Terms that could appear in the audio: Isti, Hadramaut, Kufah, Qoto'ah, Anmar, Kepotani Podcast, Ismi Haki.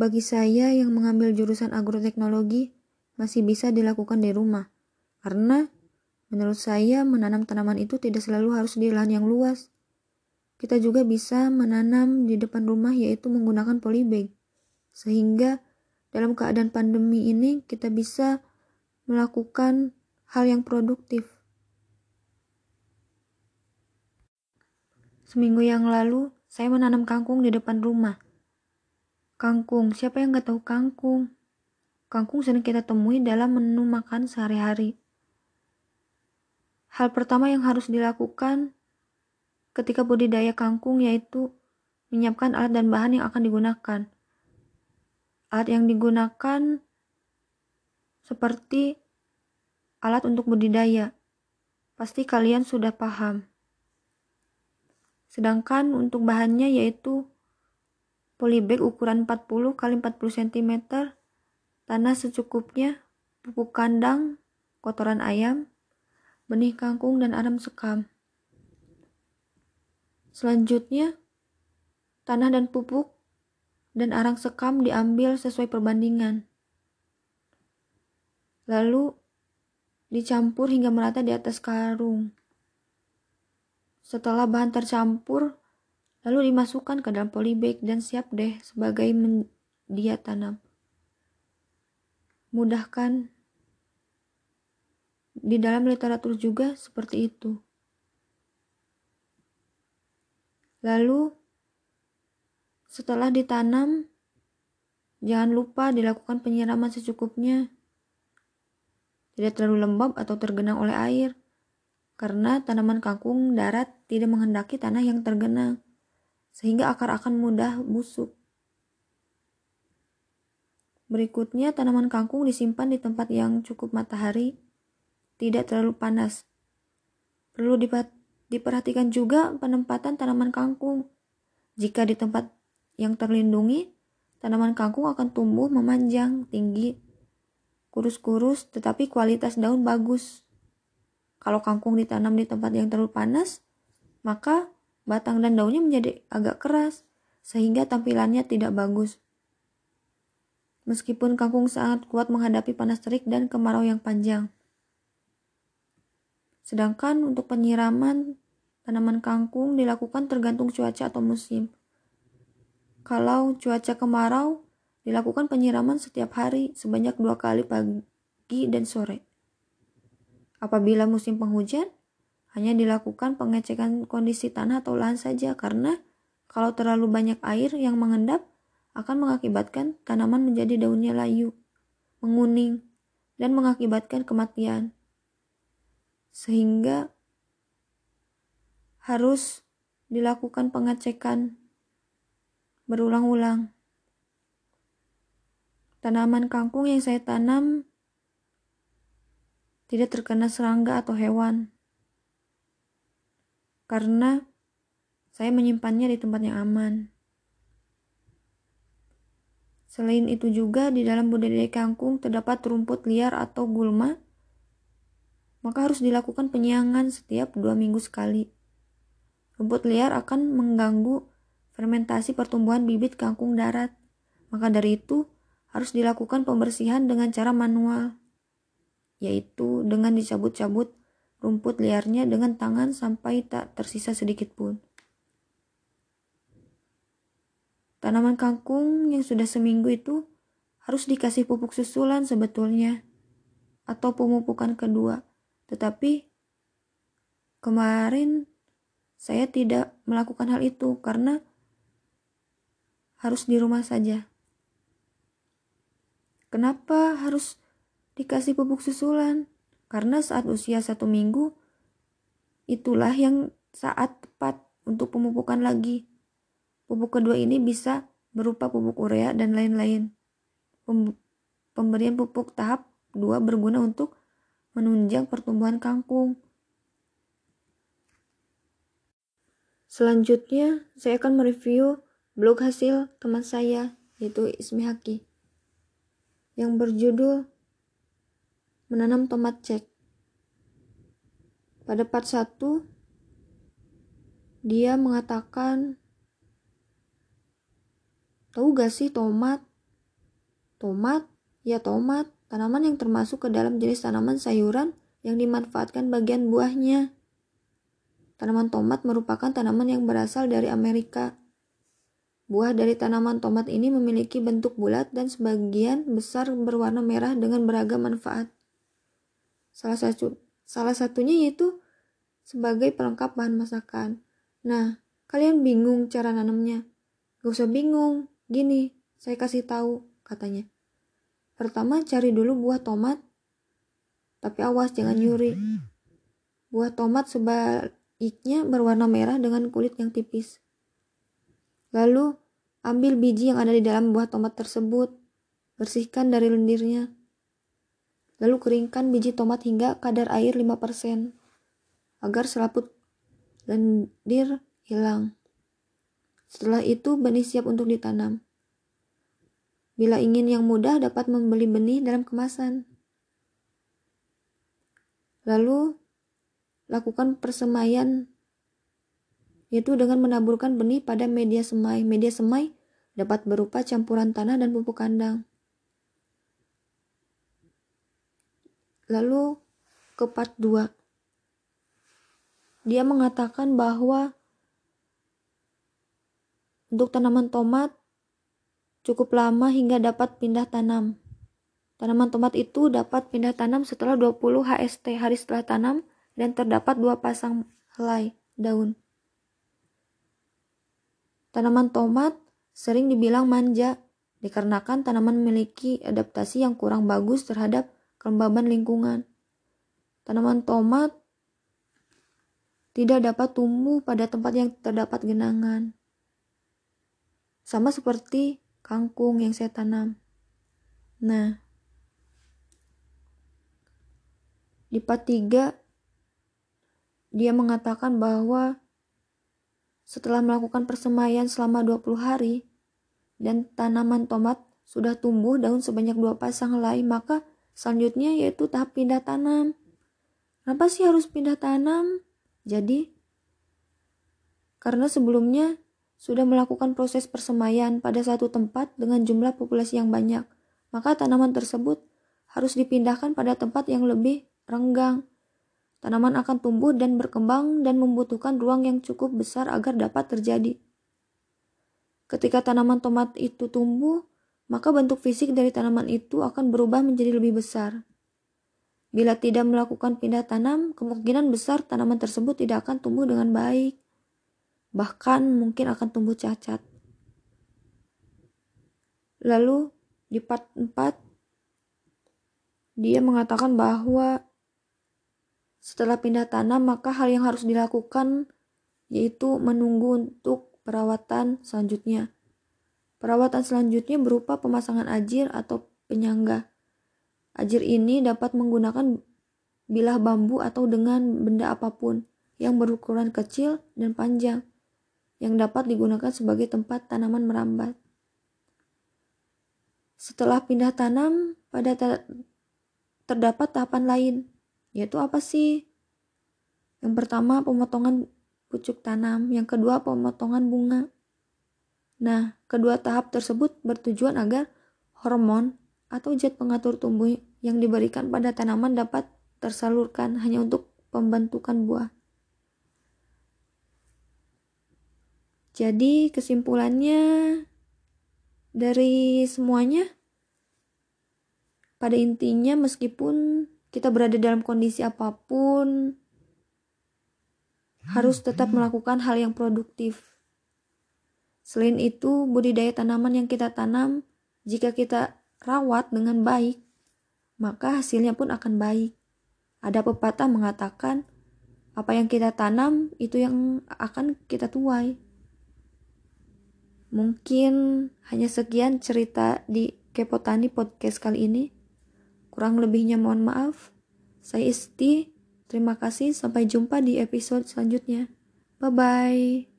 Bagi saya yang mengambil jurusan agroteknologi, masih bisa dilakukan di rumah. Karena, menurut saya, menanam tanaman itu tidak selalu harus di lahan yang luas. Kita juga bisa menanam di depan rumah, yaitu menggunakan polybag. Sehingga, dalam keadaan pandemi ini, kita bisa melakukan hal yang produktif. Seminggu yang lalu, saya menanam kangkung di depan rumah. Kangkung, siapa yang gak tahu kangkung? Kangkung sering kita temui dalam menu makan sehari-hari. Hal pertama yang harus dilakukan ketika budidaya kangkung yaitu menyiapkan alat dan bahan yang akan digunakan. Alat yang digunakan seperti alat untuk budidaya. Pasti kalian sudah paham. Sedangkan untuk bahannya yaitu polybag ukuran 40 x 40 cm, tanah secukupnya, pupuk kandang, kotoran ayam, benih kangkung, dan arang sekam. Selanjutnya, tanah dan pupuk dan arang sekam diambil sesuai perbandingan. Lalu, dicampur hingga merata di atas karung. Setelah bahan tercampur, lalu dimasukkan ke dalam polybag dan siap deh sebagai media tanam. Mudah kan? Di dalam literatur juga seperti itu. Lalu, setelah ditanam, jangan lupa dilakukan penyiraman secukupnya. Tidak terlalu lembab atau tergenang oleh air, karena tanaman kangkung darat tidak menghendaki tanah yang tergenang, sehingga akar akan mudah busuk. Berikutnya, tanaman kangkung disimpan di tempat yang cukup matahari, tidak terlalu panas. Perlu diperhatikan juga penempatan tanaman kangkung. Jika di tempat yang terlindungi, tanaman kangkung akan tumbuh memanjang, tinggi, kurus-kurus, tetapi kualitas daun bagus. Kalau kangkung ditanam di tempat yang terlalu panas, maka batang dan daunnya menjadi agak keras, sehingga tampilannya tidak bagus. Meskipun kangkung sangat kuat menghadapi panas terik dan kemarau yang panjang. Sedangkan untuk penyiraman, tanaman kangkung dilakukan tergantung cuaca atau musim. Kalau cuaca kemarau, dilakukan penyiraman setiap hari sebanyak 2 kali pagi dan sore. Apabila musim penghujan, hanya dilakukan pengecekan kondisi tanah atau lahan saja karena kalau terlalu banyak air yang mengendap akan mengakibatkan tanaman menjadi daunnya layu, menguning, dan mengakibatkan kematian. Sehingga harus dilakukan pengecekan berulang-ulang. Tanaman kangkung yang saya tanam tidak terkena serangga atau hewan, karena saya menyimpannya di tempat yang aman. Selain itu juga, di dalam budidaya kangkung terdapat rumput liar atau gulma, maka harus dilakukan penyiangan setiap 2 minggu sekali. Rumput liar akan mengganggu fermentasi pertumbuhan bibit kangkung darat, maka dari itu harus dilakukan pembersihan dengan cara manual, yaitu dengan dicabut-cabut rumput liarnya dengan tangan sampai tak tersisa sedikit pun. Tanaman kangkung yang sudah seminggu itu harus dikasih pupuk susulan sebetulnya atau pemupukan kedua. Tetapi kemarin saya tidak melakukan hal itu karena harus di rumah saja. Kenapa harus dikasih pupuk susulan? Karena saat usia 1 minggu, itulah yang saat tepat untuk pemupukan lagi. Pupuk kedua ini bisa berupa pupuk urea dan lain-lain. Pemberian pupuk tahap 2 berguna untuk menunjang pertumbuhan kangkung. Selanjutnya, saya akan mereview blog hasil teman saya, yaitu Ismi Haki, yang berjudul Menanam Tomat Cek. Pada part 1, dia mengatakan, tahu gak sih tomat Tomat, ya tomat, tanaman yang termasuk ke dalam jenis tanaman sayuran yang dimanfaatkan bagian buahnya. Tanaman tomat merupakan tanaman yang berasal dari Amerika. Buah dari tanaman tomat ini memiliki bentuk bulat dan sebagian besar berwarna merah dengan beragam manfaat. Salah satunya yaitu sebagai pelengkap bahan masakan. Nah, kalian bingung cara nanamnya? Gak usah bingung, gini, saya kasih tahu, katanya. Pertama, cari dulu buah tomat, tapi awas jangan nyuri. Buah tomat sebaliknya berwarna merah dengan kulit yang tipis. Lalu, ambil biji yang ada di dalam buah tomat tersebut. Bersihkan dari lendirnya. Lalu keringkan biji tomat hingga kadar air 5%. Agar selaput lendir hilang. Setelah itu, benih siap untuk ditanam. Bila ingin yang mudah, dapat membeli benih dalam kemasan. Lalu, lakukan persemaian, yaitu dengan menaburkan benih pada media semai. Media semai dapat berupa campuran tanah dan pupuk kandang. Lalu ke part 2. Dia mengatakan bahwa untuk tanaman tomat cukup lama hingga dapat pindah tanam. Tanaman tomat itu dapat pindah tanam setelah 20 HST hari setelah tanam dan terdapat 2 pasang helai daun. Tanaman tomat sering dibilang manja dikarenakan tanaman memiliki adaptasi yang kurang bagus terhadap kelembaban lingkungan. Tanaman tomat tidak dapat tumbuh pada tempat yang terdapat genangan. Sama seperti kangkung yang saya tanam. Nah, di part 3 dia mengatakan bahwa setelah melakukan persemaian selama 20 hari dan tanaman tomat sudah tumbuh daun sebanyak 2 pasang helai, maka selanjutnya yaitu tahap pindah tanam. Kenapa sih harus pindah tanam? Jadi, karena sebelumnya sudah melakukan proses persemaian pada satu tempat dengan jumlah populasi yang banyak, maka tanaman tersebut harus dipindahkan pada tempat yang lebih renggang. Tanaman akan tumbuh dan berkembang dan membutuhkan ruang yang cukup besar agar dapat terjadi. Ketika tanaman tomat itu tumbuh, maka bentuk fisik dari tanaman itu akan berubah menjadi lebih besar. Bila tidak melakukan pindah tanam, kemungkinan besar tanaman tersebut tidak akan tumbuh dengan baik. Bahkan mungkin akan tumbuh cacat. Lalu, di part 4, dia mengatakan bahwa setelah pindah tanam, maka hal yang harus dilakukan yaitu menunggu untuk perawatan selanjutnya. Perawatan selanjutnya berupa pemasangan ajir atau penyangga. Ajir ini dapat menggunakan bilah bambu atau dengan benda apapun yang berukuran kecil dan panjang yang dapat digunakan sebagai tempat tanaman merambat. Setelah pindah tanam, pada terdapat tahapan lain. Yaitu apa sih? Yang pertama, pemotongan pucuk tanam. Yang kedua, pemotongan bunga. Nah, kedua tahap tersebut bertujuan agar hormon atau zat pengatur tumbuh yang diberikan pada tanaman dapat tersalurkan hanya untuk pembentukan buah. Jadi, kesimpulannya dari semuanya, pada intinya meskipun kita berada dalam kondisi apapun, harus tetap melakukan hal yang produktif. Selain itu, budidaya tanaman yang kita tanam, jika kita rawat dengan baik, maka hasilnya pun akan baik. Ada pepatah mengatakan, apa yang kita tanam, itu yang akan kita tuai. Mungkin hanya sekian cerita di Kepotani Podcast kali ini. Kurang lebihnya mohon maaf. Saya Isti, terima kasih, sampai jumpa di episode selanjutnya. Bye-bye.